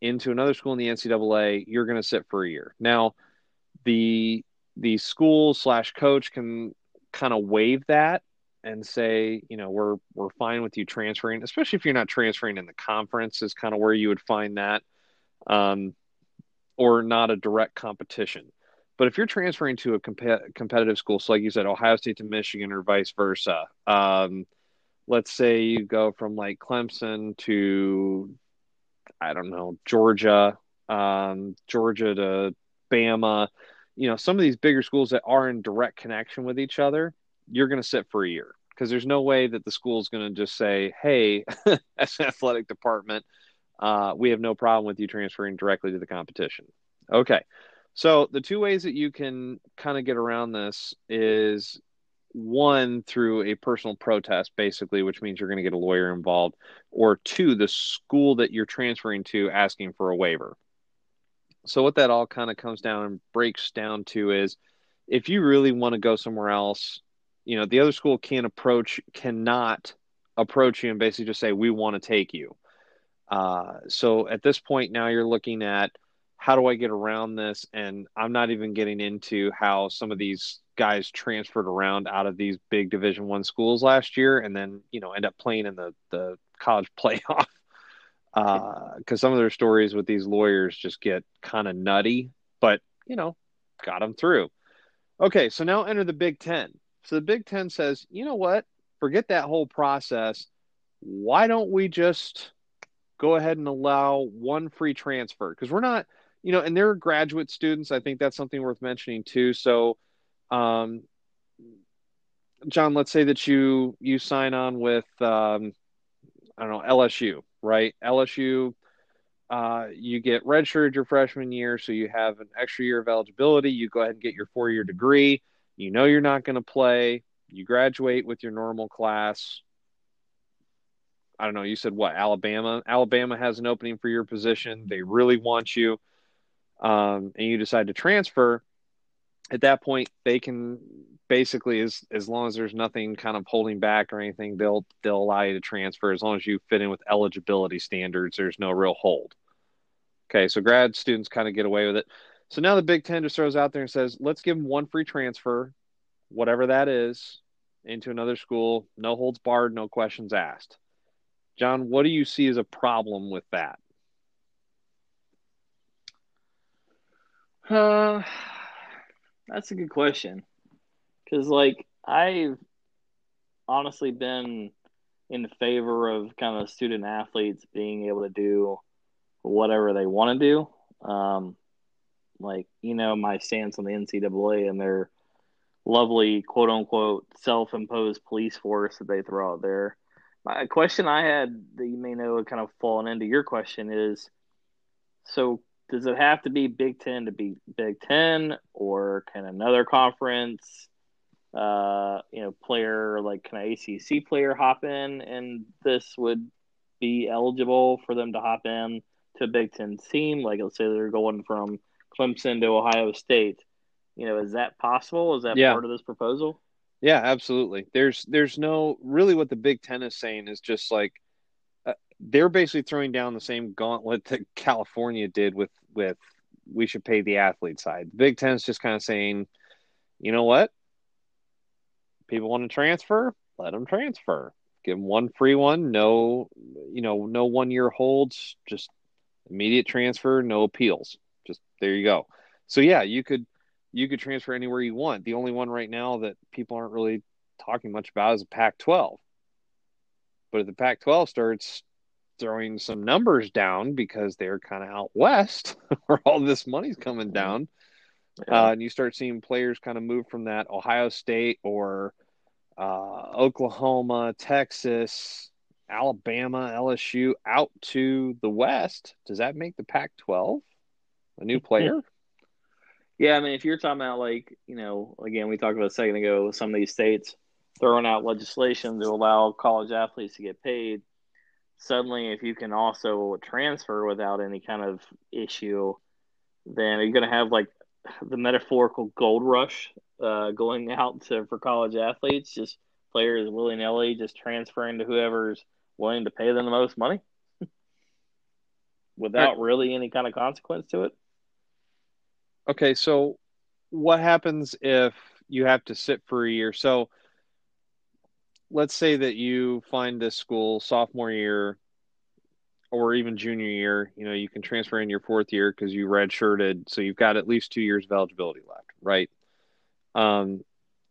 into another school in the N C double A, you're going to sit for a year. Now the, the school slash coach can kind of waive that and say, you know, we're we're fine with you transferring, especially if you're not transferring in the conference is kind of where you would find that, um, or not a direct competition. But if you're transferring to a comp- competitive school, so like you said, Ohio State to Michigan or vice versa, um, let's say you go from like Clemson to, I don't know, Georgia, um, Georgia to Bama, you know, some of these bigger schools that are in direct connection with each other, you're going to sit for a year because there's no way that the school's going to just say, hey, as an athletic department, uh, we have no problem with you transferring directly to the competition. Okay. So the two ways that you can kind of get around this is one, through a personal protest, basically, which means you're going to get a lawyer involved, or two, the school that you're transferring to asking for a waiver. So what that all kind of comes down and breaks down to is if you really want to go somewhere else, you know, the other school can't approach, cannot approach you and basically just say, we want to take you. Uh, so at this point now you're looking at how do I get around this? And I'm not even getting into how some of these guys transferred around out of these big Division I schools last year and then, you know, end up playing in the, the college playoff. Uh, cause some of their stories with these lawyers just get kind of nutty, but you know, got them through. Okay. So now enter the Big Ten. So the Big Ten says, you know what? Forget that whole process. Why don't we just go ahead and allow one free transfer? Because we're not, you know, and they're graduate students. I think that's something worth mentioning too. So, um, John, let's say that you you sign on with, um, I don't know, L S U, right? L S U, uh, you get redshirted your freshman year, so you have an extra year of eligibility. You go ahead and get your four-year degree. You know you're not going to play. You graduate with your normal class. I don't know. You said what? Alabama. Alabama has an opening for your position. They really want you. Um, and you decide to transfer. at that point, they can basically, as as long as there's nothing kind of holding back or anything, they'll they'll allow you to transfer as long as you fit in with eligibility standards. There's no real hold. Okay, so grad students kind of get away with it. So now the Big Ten just throws out there and says, let's give them one free transfer, whatever that is, into another school, no holds barred, no questions asked. John, what do you see as a problem with that? Uh, that's a good question. Because, like, I've honestly been in favor of kind of student athletes being able to do whatever they want to do. Um, like, you know, my stance on the N C double A and their lovely, quote-unquote, self-imposed police force that they throw out there. A question I had that you may know kind of fallen into your question is, so does it have to be Big Ten to be Big Ten, or can another conference, uh, you know, player, like can an A C C player hop in and this would be eligible for them to hop in to a Big Ten team? Like, let's say they're going from Clemson to Ohio State. You know, is that possible? Is that yeah. part of this proposal? Yeah, absolutely. There's there's no – really what the Big Ten is saying is just like uh, they're basically throwing down the same gauntlet that California did with, with we should pay the athlete side. The Big Ten is just kind of saying, you know what? People want to transfer? Let them transfer. Give them one free one. No, you know, no one-year holds. Just immediate transfer, no appeals. Just there you go. So, yeah, you could – You could transfer anywhere you want. The only one right now that people aren't really talking much about is the Pac twelve. But if the Pac twelve starts throwing some numbers down because they're kind of out west where all this money's coming down, yeah. uh, and you start seeing players kind of move from that Ohio State or uh, Oklahoma, Texas, Alabama, L S U out to the west, does that make the Pac twelve a new player? Yeah, I mean, if you're talking about, like, you know, again, we talked about a second ago, some of these states throwing out legislation to allow college athletes to get paid. Suddenly, if you can also transfer without any kind of issue, then you're going to have, like, the metaphorical gold rush uh, going out to, for college athletes, just players willy-nilly just transferring to whoever's willing to pay them the most money without really any kind of consequence to it. Okay, so what happens if you have to sit for a year? So let's say that you find this school sophomore year or even junior year. You know, you can transfer in your fourth year because you redshirted, so you've got at least two years of eligibility left, right? Um,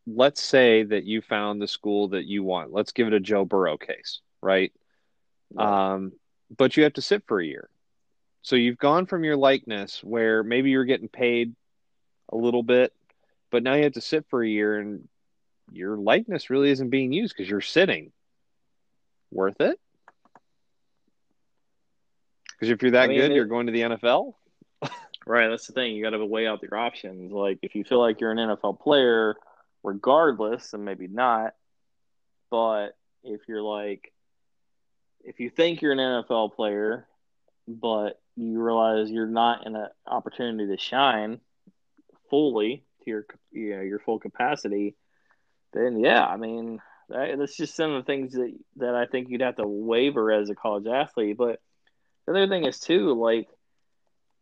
let's say that you found the school that you want. Let's give it a Joe Burrow case, right? Um, but you have to sit for a year. So you've gone from your likeness where maybe you're getting paid a little bit, but now you have to sit for a year and your likeness really isn't being used because you're sitting. Worth it? Because if you're that I mean, good, it, you're going to the N F L. Right, that's the thing. You got to weigh out your options. Like, if you feel like you're an N F L player, regardless, and maybe not, but if you're like, if you think you're an N F L player, but you realize you're not in an opportunity to shine fully to your you know, your full capacity, then, yeah, I mean, that, that's just some of the things that, that I think you'd have to waver as a college athlete. But the other thing is, too, like,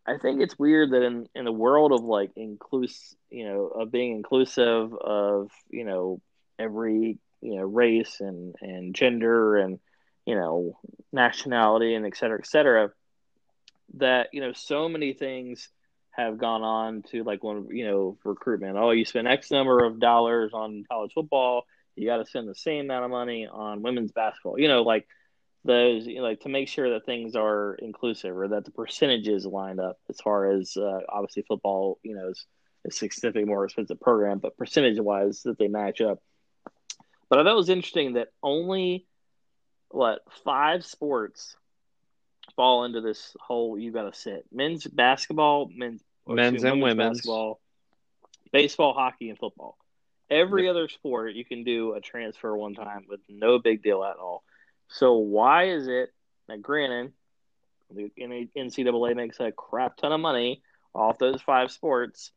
I think it's weird that in, in the world of, like, inclus- you know, of being inclusive of, you know, every, you know, race and, and gender and, you know, nationality and et cetera, et cetera, that, you know, so many things have gone on to, like, when, you know, recruitment. Oh, you spend X number of dollars on college football, you got to spend the same amount of money on women's basketball. You know, like those, you know, like to make sure that things are inclusive or that the percentages lined up as far as uh, obviously football, you know, is a significantly more expensive program, but percentage wise that they match up. But I thought it was interesting that only what five sports fall into this whole you gotta sit: men's basketball, men's men's and women's basketball, baseball, hockey, and football. Every yeah. other sport you can do a transfer one time with no big deal at all. So why is it? Now, granted, the N C double A makes a crap ton of money off those five sports.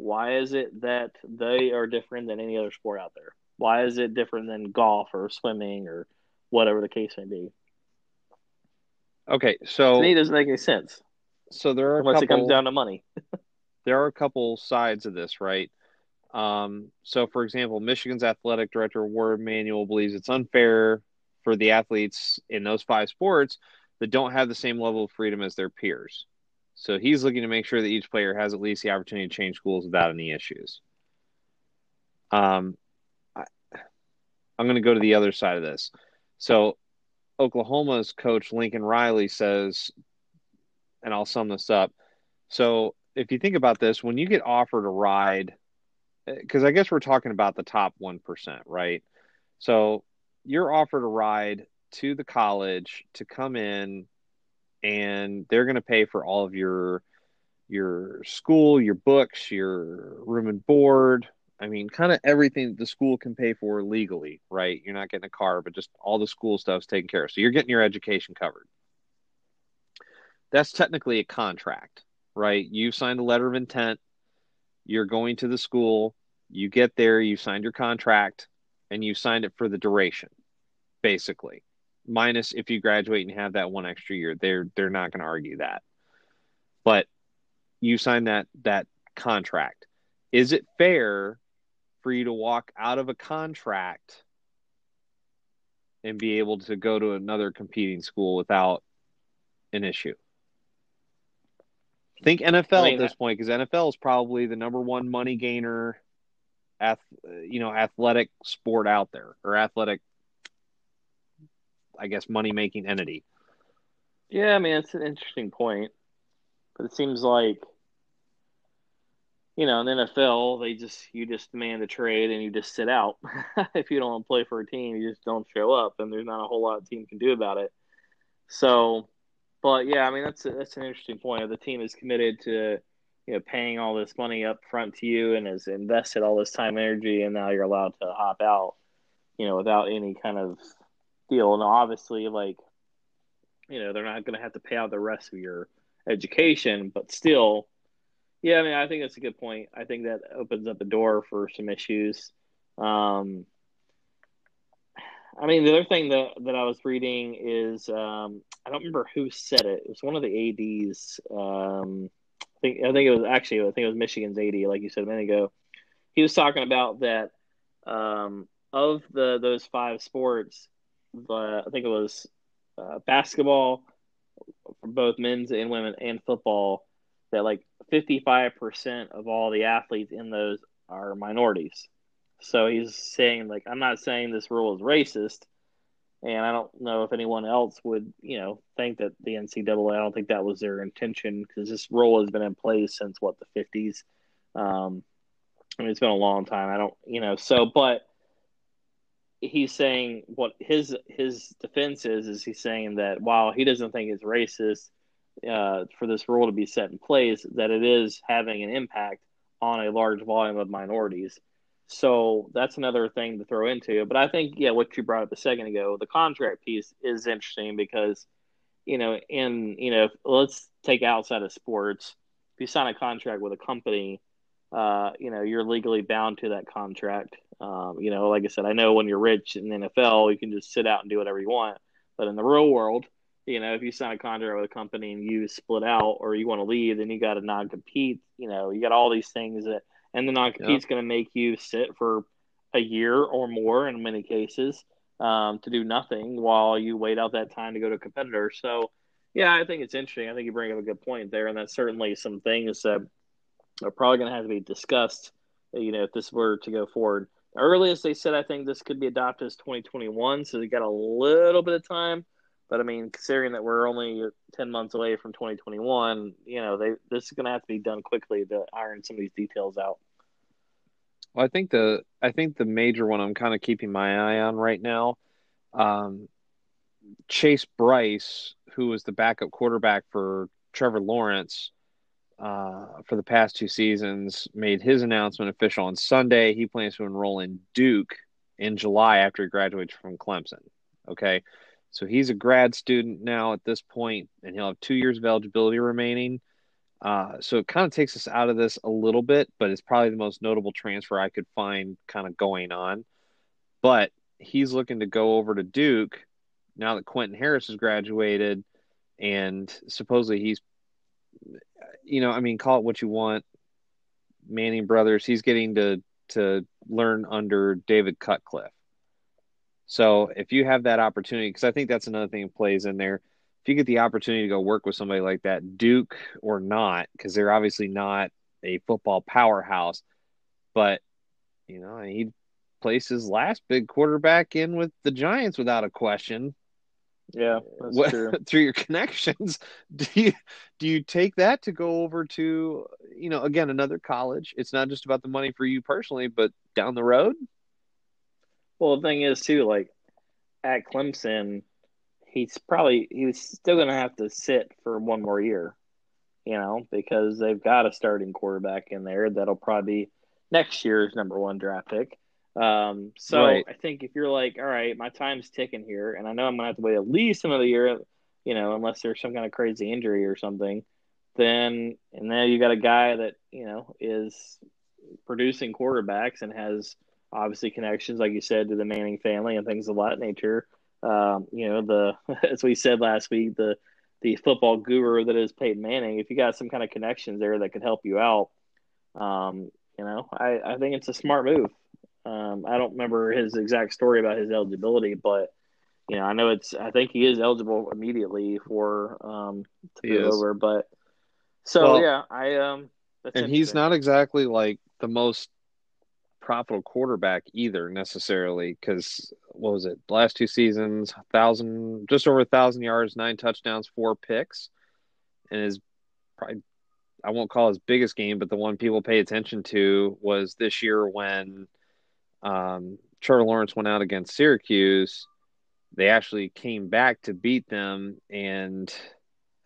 why is it that they are different than any other sport out there? Why is it different than golf or swimming or whatever the case may be? Okay, so to me, it doesn't make any sense. So there are unless a couple, it comes down to money. There are a couple sides of this, right? Um, so, for example, Michigan's athletic director Ward Manuel believes it's unfair for the athletes in those five sports that don't have the same level of freedom as their peers. So he's looking to make sure that each player has at least the opportunity to change schools without any issues. Um, I, I'm going to go to the other side of this. So Oklahoma's coach Lincoln Riley says, and I'll sum this up. So if you think about this, when you get offered a ride, because I guess we're talking about the top one percent, right? So you're offered a ride to the college to come in, and they're going to pay for all of your your school, your books, your room and board. I mean, kind of everything that the school can pay for legally, right? You're not getting a car, but just all the school stuff's taken care of. So you're getting your education covered. That's technically a contract, right? You signed a letter of intent. You're going to the school. You get there. You signed your contract, and you signed it for the duration, basically. Minus if you graduate and have that one extra year, they're they're not going to argue that. But you sign that that contract. Is it fair for you to walk out of a contract and be able to go to another competing school without an issue? Think N F L I mean, at this point, because N F L is probably the number one money gainer, ath- you know, athletic sport out there, or athletic, I guess, money-making entity. Yeah, I mean, it's an interesting point. But it seems like, you know, in the N F L, they just you just demand a trade and you just sit out. If you don't want to play for a team, you just don't show up, and there's not a whole lot the team can do about it. So, but, yeah, I mean, that's a, that's an interesting point. If the team is committed to, you know, paying all this money up front to you and has invested all this time and energy, and now you're allowed to hop out, you know, without any kind of – deal. And obviously, like, you know, they're not going to have to pay out the rest of your education, but still, yeah, I mean, I think that's a good point. I think that opens up the door for some issues. Um, I mean, the other thing that, that I was reading is, um, I don't remember who said it. It was one of the A Ds. Um, I think, I think it was actually, I think it was Michigan's A D, like you said a minute ago. He was talking about that, um, of the, those five sports, but I think it was uh, basketball for both men's and women and football, that like fifty-five percent of all the athletes in those are minorities. So he's saying, like, I'm not saying this rule is racist, and I don't know if anyone else would, you know, think that the N C double A, I don't think that was their intention, because this rule has been in place since, what, the fifties? Um, I mean, it's been a long time. I don't, you know, so, but he's saying what his his defense is, is he's saying that while he doesn't think it's racist uh, for this rule to be set in place, that it is having an impact on a large volume of minorities. So that's another thing to throw into. But I think, yeah, what you brought up a second ago, the contract piece is interesting because, you know, in, you know, let's take outside of sports. If you sign a contract with a company, uh, you know, you're legally bound to that contract. Um, you know, like I said, I know when you're rich in the N F L, you can just sit out and do whatever you want. But in the real world, you know, if you sign a contract with a company and you split out or you want to leave, then you got to non-compete. You know, you got all these things that, and the non-compete's yeah. going to make you sit for a year or more in many cases um, to do nothing while you wait out that time to go to a competitor. So, yeah, I think it's interesting. I think you bring up a good point there, and that's certainly some things that are probably going to have to be discussed, you know, if this were to go forward. Earliest they said, I think this could be adopted as twenty twenty-one, so they got a little bit of time. But, I mean, considering that we're only ten months away from twenty twenty-one, you know, they this is going to have to be done quickly to iron some of these details out. Well, I think the I think the major one I'm kind of keeping my eye on right now, um, Chase Bryce, who was the backup quarterback for Trevor Lawrence, Uh, for the past two seasons, made his announcement official on Sunday. He plans to enroll in Duke in July after he graduates from Clemson. Okay, so he's a grad student now at this point, and he'll have two years of eligibility remaining. Uh, so it kind of takes us out of this a little bit, but it's probably the most notable transfer I could find kind of going on. But he's looking to go over to Duke now that Quentin Harris has graduated, and supposedly he's, you know, I mean, call it what you want, Manning brothers, he's getting to to learn under David Cutcliffe. So if you have that opportunity, because I think that's another thing that plays in there, if you get the opportunity to go work with somebody like that, Duke or not, because they're obviously not a football powerhouse, but, you know, he placed his last big quarterback in with the Giants without a question. Yeah, that's what, true. Through your connections, do you do you take that to go over to, you know, again, another college? It's not just about the money for you personally, but down the road? Well, the thing is, too, like, at Clemson, he's probably – he was still going to have to sit for one more year, you know, because they've got a starting quarterback in there that'll probably be next year's number one draft pick. Um, so right. I think if you're like, all right, my time's ticking here, and I know I'm going to have to wait at least another year, you know, unless there's some kind of crazy injury or something, then – and now you got a guy that, you know, is producing quarterbacks and has – obviously connections, like you said, to the Manning family and things of that nature. Um, you know, the as we said last week, the the football guru that is Peyton Manning, if you got some kind of connections there that could help you out, um, you know, I, I think it's a smart move. Um, I don't remember his exact story about his eligibility, but, you know, I know it's – I think he is eligible immediately for um, to move over. But so, well, yeah, I um, – and he's not exactly like the most – profitable quarterback either necessarily, because what was it, last two seasons, thousand just over a thousand yards, nine touchdowns, four picks, and his probably, I won't call his biggest game, but the one people pay attention to was this year when um Trevor Lawrence went out against Syracuse. They actually came back to beat them, and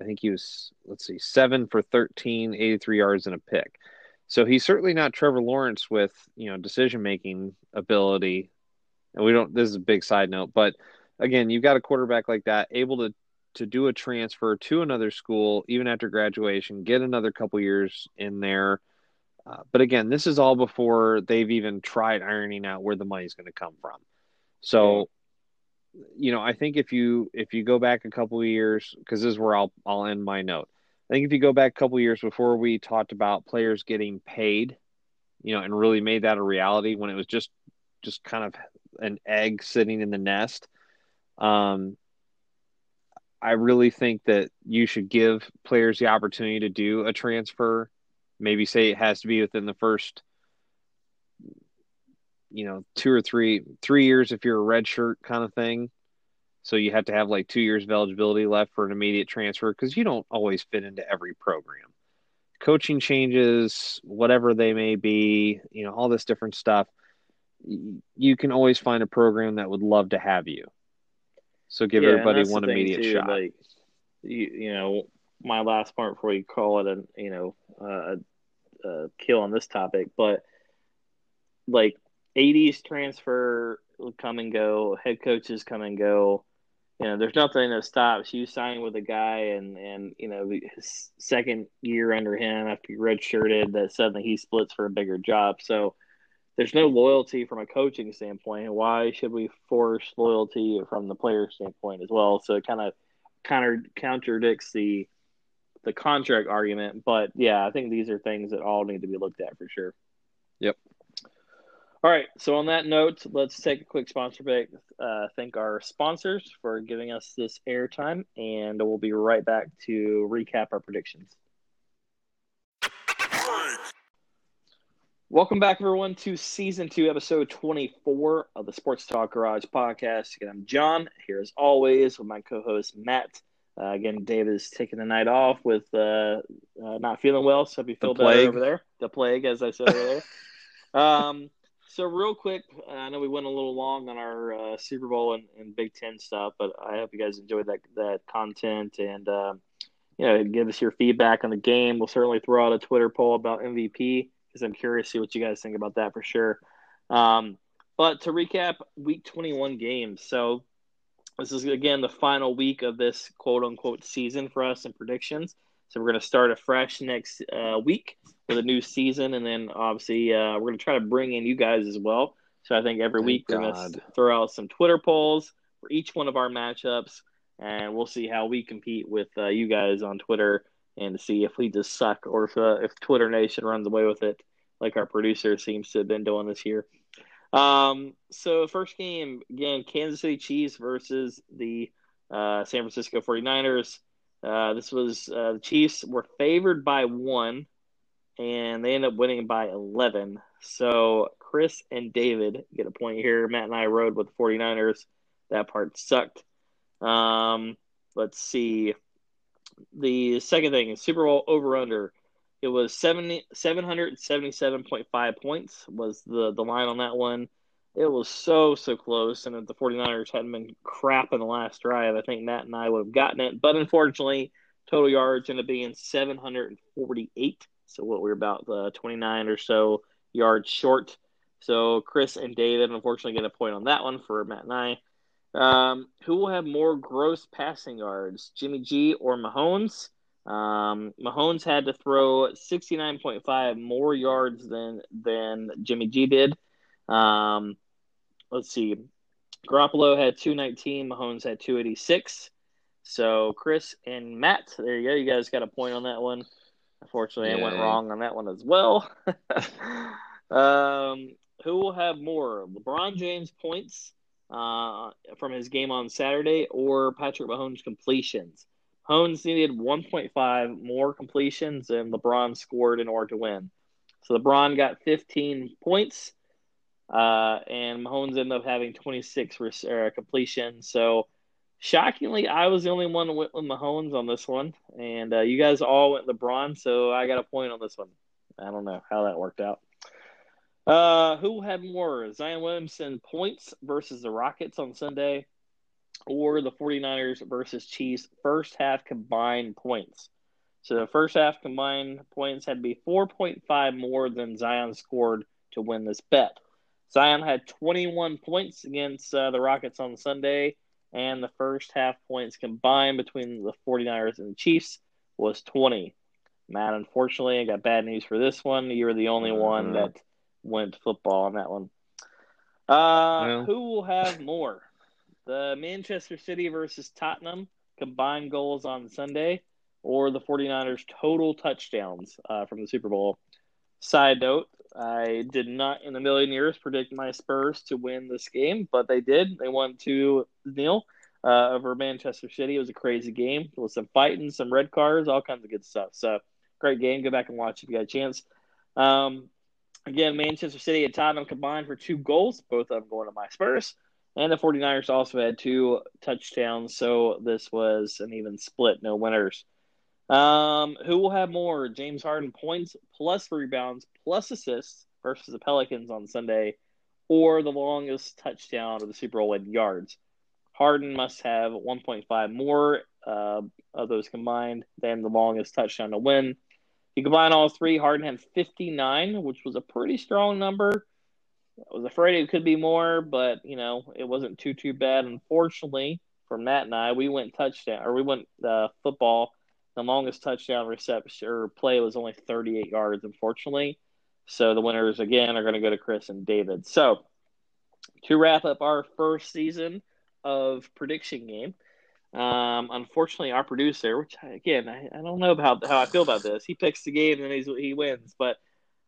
I think he was let's see seven for thirteen, eighty-three yards and a pick. So he's certainly not Trevor Lawrence with, you know, decision-making ability. And we don't – this is a big side note. But, again, you've got a quarterback like that able to, to do a transfer to another school, even after graduation, get another couple years in there. Uh, but, again, this is all before they've even tried ironing out where the money's going to come from. So, you know, I think if you if you go back a couple of years – because this is where I'll I'll end my note. I think if you go back a couple years before we talked about players getting paid, you know, and really made that a reality when it was just, just kind of an egg sitting in the nest. Um, I really think that you should give players the opportunity to do a transfer. Maybe say it has to be within the first, you know, two or three, three years if you're a redshirt kind of thing. So you have to have like two years of eligibility left for an immediate transfer because you don't always fit into every program. Coaching changes, whatever they may be, you know, all this different stuff. You can always find a program that would love to have you. So give yeah, everybody one immediate too, shot. Like, you, you know, my last point before you call it a, you know, uh, a kill on this topic, but like eighties transfer come and go, head coaches come and go. You know, there's nothing that stops you signing with a guy and, and you know, his second year under him after he redshirted that suddenly he splits for a bigger job. So there's no loyalty from a coaching standpoint. Why should we force loyalty from the player standpoint as well? So it kind of counter contradicts the the contract argument. But, yeah, I think these are things that all need to be looked at for sure. Yep. All right, so on that note, let's take a quick sponsor break. Uh, thank our sponsors for giving us this airtime, and we'll be right back to recap our predictions. Welcome back, everyone, to Season two, Episode twenty-four of the Sports Talk Garage podcast. Again, I'm John, here as always with my co-host, Matt. Uh, again, David is taking the night off with uh, uh, not feeling well, so if you feel better over there. The plague, as I said over there. Um, So real quick, I know we went a little long on our uh, Super Bowl and, and Big Ten stuff, but I hope you guys enjoyed that that content and uh, you know, give us your feedback on the game. We'll certainly throw out a Twitter poll about M V P because I'm curious to see what you guys think about that for sure. Um, but to recap, Week twenty-one games. So this is again the final week of this quote unquote season for us in predictions. So we're going to start afresh next uh, week with a new season. And then obviously uh, we're going to try to bring in you guys as well. So I think every Thank week God. we're going to throw out some Twitter polls for each one of our matchups. And we'll see how we compete with uh, you guys on Twitter and see if we just suck or if, uh, if Twitter Nation runs away with it, like our producer seems to have been doing this year. Um, so first game, again, Kansas City Chiefs versus the uh, San Francisco forty-niners. Uh, this was uh, the Chiefs were favored by one, and they ended up winning by eleven. So Chris and David get a point here. Matt and I rode with the forty-niners. That part sucked. Um, let's see. The second thing is Super Bowl over-under. It was seven seventy-seven point five points was the, the line on that one. It was so, so close, and if the forty-niners hadn't been crap in the last drive, I think Matt and I would have gotten it. But unfortunately, total yards ended up being seven hundred forty-eight, so what we were about the twenty-nine or so yards short. So Chris and David, unfortunately, get a point on that one for Matt and I. Um, who will have more gross passing yards, Jimmy G or Mahomes? Um, Mahomes had to throw sixty-nine point five more yards than than Jimmy G did. Um, let's see. Garoppolo had two nineteen. Mahomes had two eighty-six. So Chris and Matt, there you go. You guys got a point on that one. Unfortunately, Yay. I went wrong on that one as well. um, who will have more, LeBron James points uh, from his game on Saturday or Patrick Mahomes completions? Mahomes needed one point five more completions than LeBron scored in order to win. So LeBron got fifteen points. Uh, and Mahomes ended up having twenty-six res- er, completions. So, shockingly, I was the only one who went with Mahomes on this one. And uh, you guys all went LeBron, so I got a point on this one. I don't know how that worked out. Uh, who had more, Zion Williamson points versus the Rockets on Sunday or the forty-niners versus Chiefs first half combined points? So, the first half combined points had to be four point five more than Zion scored to win this bet. Zion had twenty-one points against uh, the Rockets on Sunday, and the first half points combined between the forty-niners and the Chiefs was twenty. Matt, unfortunately, I got bad news for this one. You were the only mm-hmm. one that went football on that one. Uh, well. Who will have more? The Manchester City versus Tottenham combined goals on Sunday, or the forty-niners total touchdowns uh, from the Super Bowl? Side note, I did not in a million years predict my Spurs to win this game, but they did. They won two nil uh, over Manchester City. It was a crazy game with some fighting, some red cards, all kinds of good stuff. So, great game. Go back and watch if you got a chance. Um, again, Manchester City and Tottenham combined for two goals, both of them going to my Spurs. And the forty-niners also had two touchdowns, so this was an even split, no winners. Um, who will have more, James Harden points plus rebounds plus assists versus the Pelicans on Sunday, or the longest touchdown of the Super Bowl in yards? Harden must have one point five more uh, of those combined than the longest touchdown to win. You combine all three, Harden had fifty-nine, which was a pretty strong number. I was afraid it could be more, but you know it wasn't too too bad. Unfortunately, for Matt and I, we went touchdown or we went uh, football. The longest touchdown reception or play was only thirty-eight yards, unfortunately. So the winners, again, are going to go to Chris and David. So to wrap up our first season of prediction game, um, unfortunately, our producer, which, I, again, I, I don't know about how I feel about this. He picks the game, and then he's, he wins. But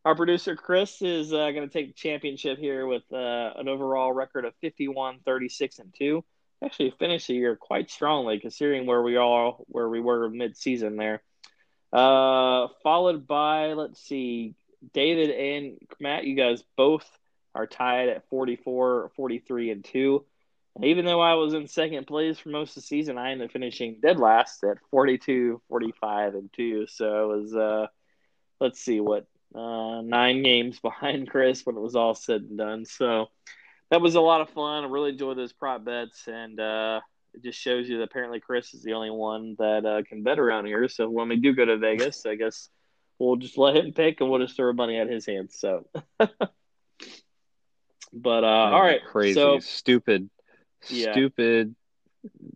our producer, Chris, is uh, going to take the championship here with uh, an overall record of fifty-one, thirty-six, and two. Actually finished the year quite strongly, considering where we are, where we were mid-season there. Uh, followed by, let's see, David and Matt, you guys both are tied at forty-four, forty-three, and two. And even though I was in second place for most of the season, I ended up finishing dead last at forty-two, forty-five, and two. So it was, uh, let's see, what, uh, nine games behind Chris when it was all said and done. So that was a lot of fun. I really enjoyed those prop bets, and uh, it just shows you that apparently Chris is the only one that uh, can bet around here. So when we do go to Vegas, I guess we'll just let him pick, and we'll just throw money at his hands. So, but uh, all right, crazy, so, stupid, yeah. stupid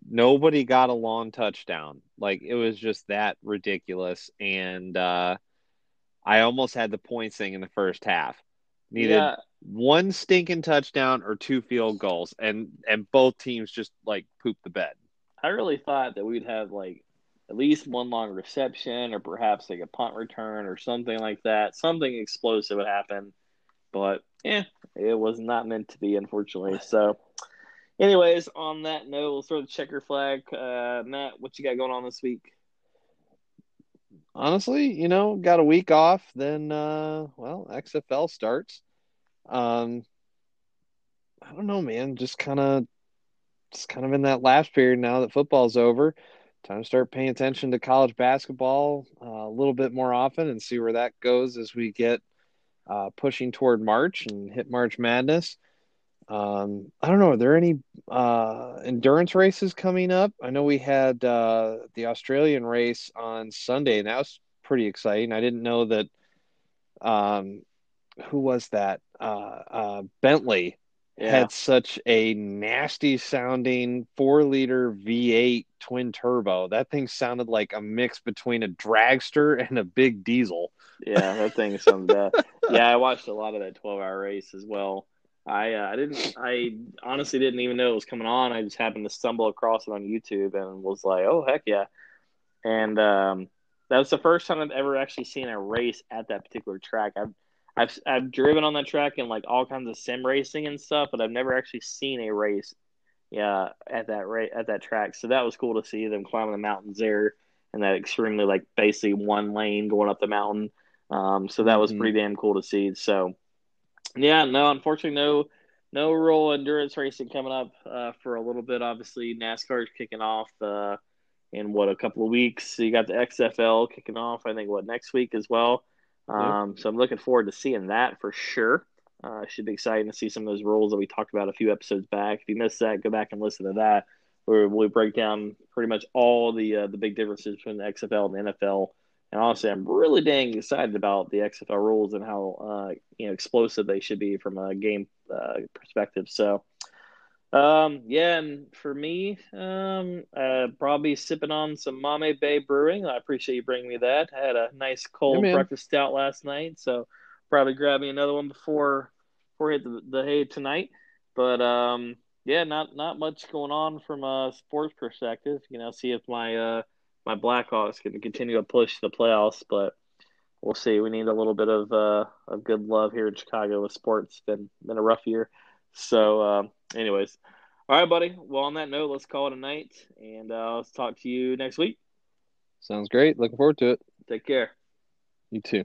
nobody got a long touchdown. Like, it was just that ridiculous. And uh, I almost had the points thing in the first half. Needed yeah. one stinking touchdown or two field goals. And, and both teams just, like, pooped the bed. I really thought that we'd have, like, at least one long reception or perhaps like a punt return or something like that. Something explosive would happen. But, eh, it was not meant to be, unfortunately. So, anyways, on that note, we'll throw the checker flag. Uh, Matt, what you got going on this week? Honestly, you know, got a week off. Then, uh, well, X F L starts. Um, I don't know, man. Just kind of just kind of in that last period now that football's over. Time to start paying attention to college basketball uh, a little bit more often and see where that goes as we get uh, pushing toward March and hit March Madness. Um, I don't know. Are there any uh, endurance races coming up? I know we had uh, the Australian race on Sunday, and that was pretty exciting. I didn't know that um, – who was that? Uh, uh, Bentley yeah. had such a nasty-sounding four-liter V eight twin turbo. That thing sounded like a mix between a dragster and a big diesel. Yeah, that thing sounded uh, yeah, I watched a lot of that twelve-hour race as well. I uh, I didn't I honestly didn't even know it was coming on. I just happened to stumble across it on YouTube and was like, oh heck yeah. And um, that was the first time I've ever actually seen a race at that particular track. I've I've I've driven on that track in like all kinds of sim racing and stuff, but I've never actually seen a race yeah at that rate at that track. So that was cool to see them climbing the mountains there and that extremely like basically one lane going up the mountain. Um, so that was mm-hmm. pretty damn cool to see. So yeah, no, unfortunately, no, no real endurance racing coming up uh, for a little bit. Obviously, NASCAR is kicking off uh, in what, a couple of weeks. So you got the X F L kicking off, I think, what, next week as well. Um, yep. So I'm looking forward to seeing that for sure. Uh, should be exciting to see some of those rules that we talked about a few episodes back. If you missed that, go back and listen to that. Where we break down pretty much all the uh, the big differences between the X F L and the N F L. And honestly, I'm really dang excited about the X F L rules and how uh, you know explosive they should be from a game uh, perspective. So, um, yeah, and for me, um, uh, probably sipping on some Mame Bay Brewing. I appreciate you bringing me that. I had a nice cold hey, breakfast stout last night, so probably grab me another one before before I hit the, the hay tonight. But um, yeah, not not much going on from a sports perspective. You know, see if my uh, my Blackhawks going to continue to push the playoffs, but we'll see. We need a little bit of uh, of good love here in Chicago with sports. It's been, been a rough year. So, um, anyways. All right, buddy. Well, on that note, let's call it a night, and uh, I'll talk to you next week. Sounds great. Looking forward to it. Take care. You too.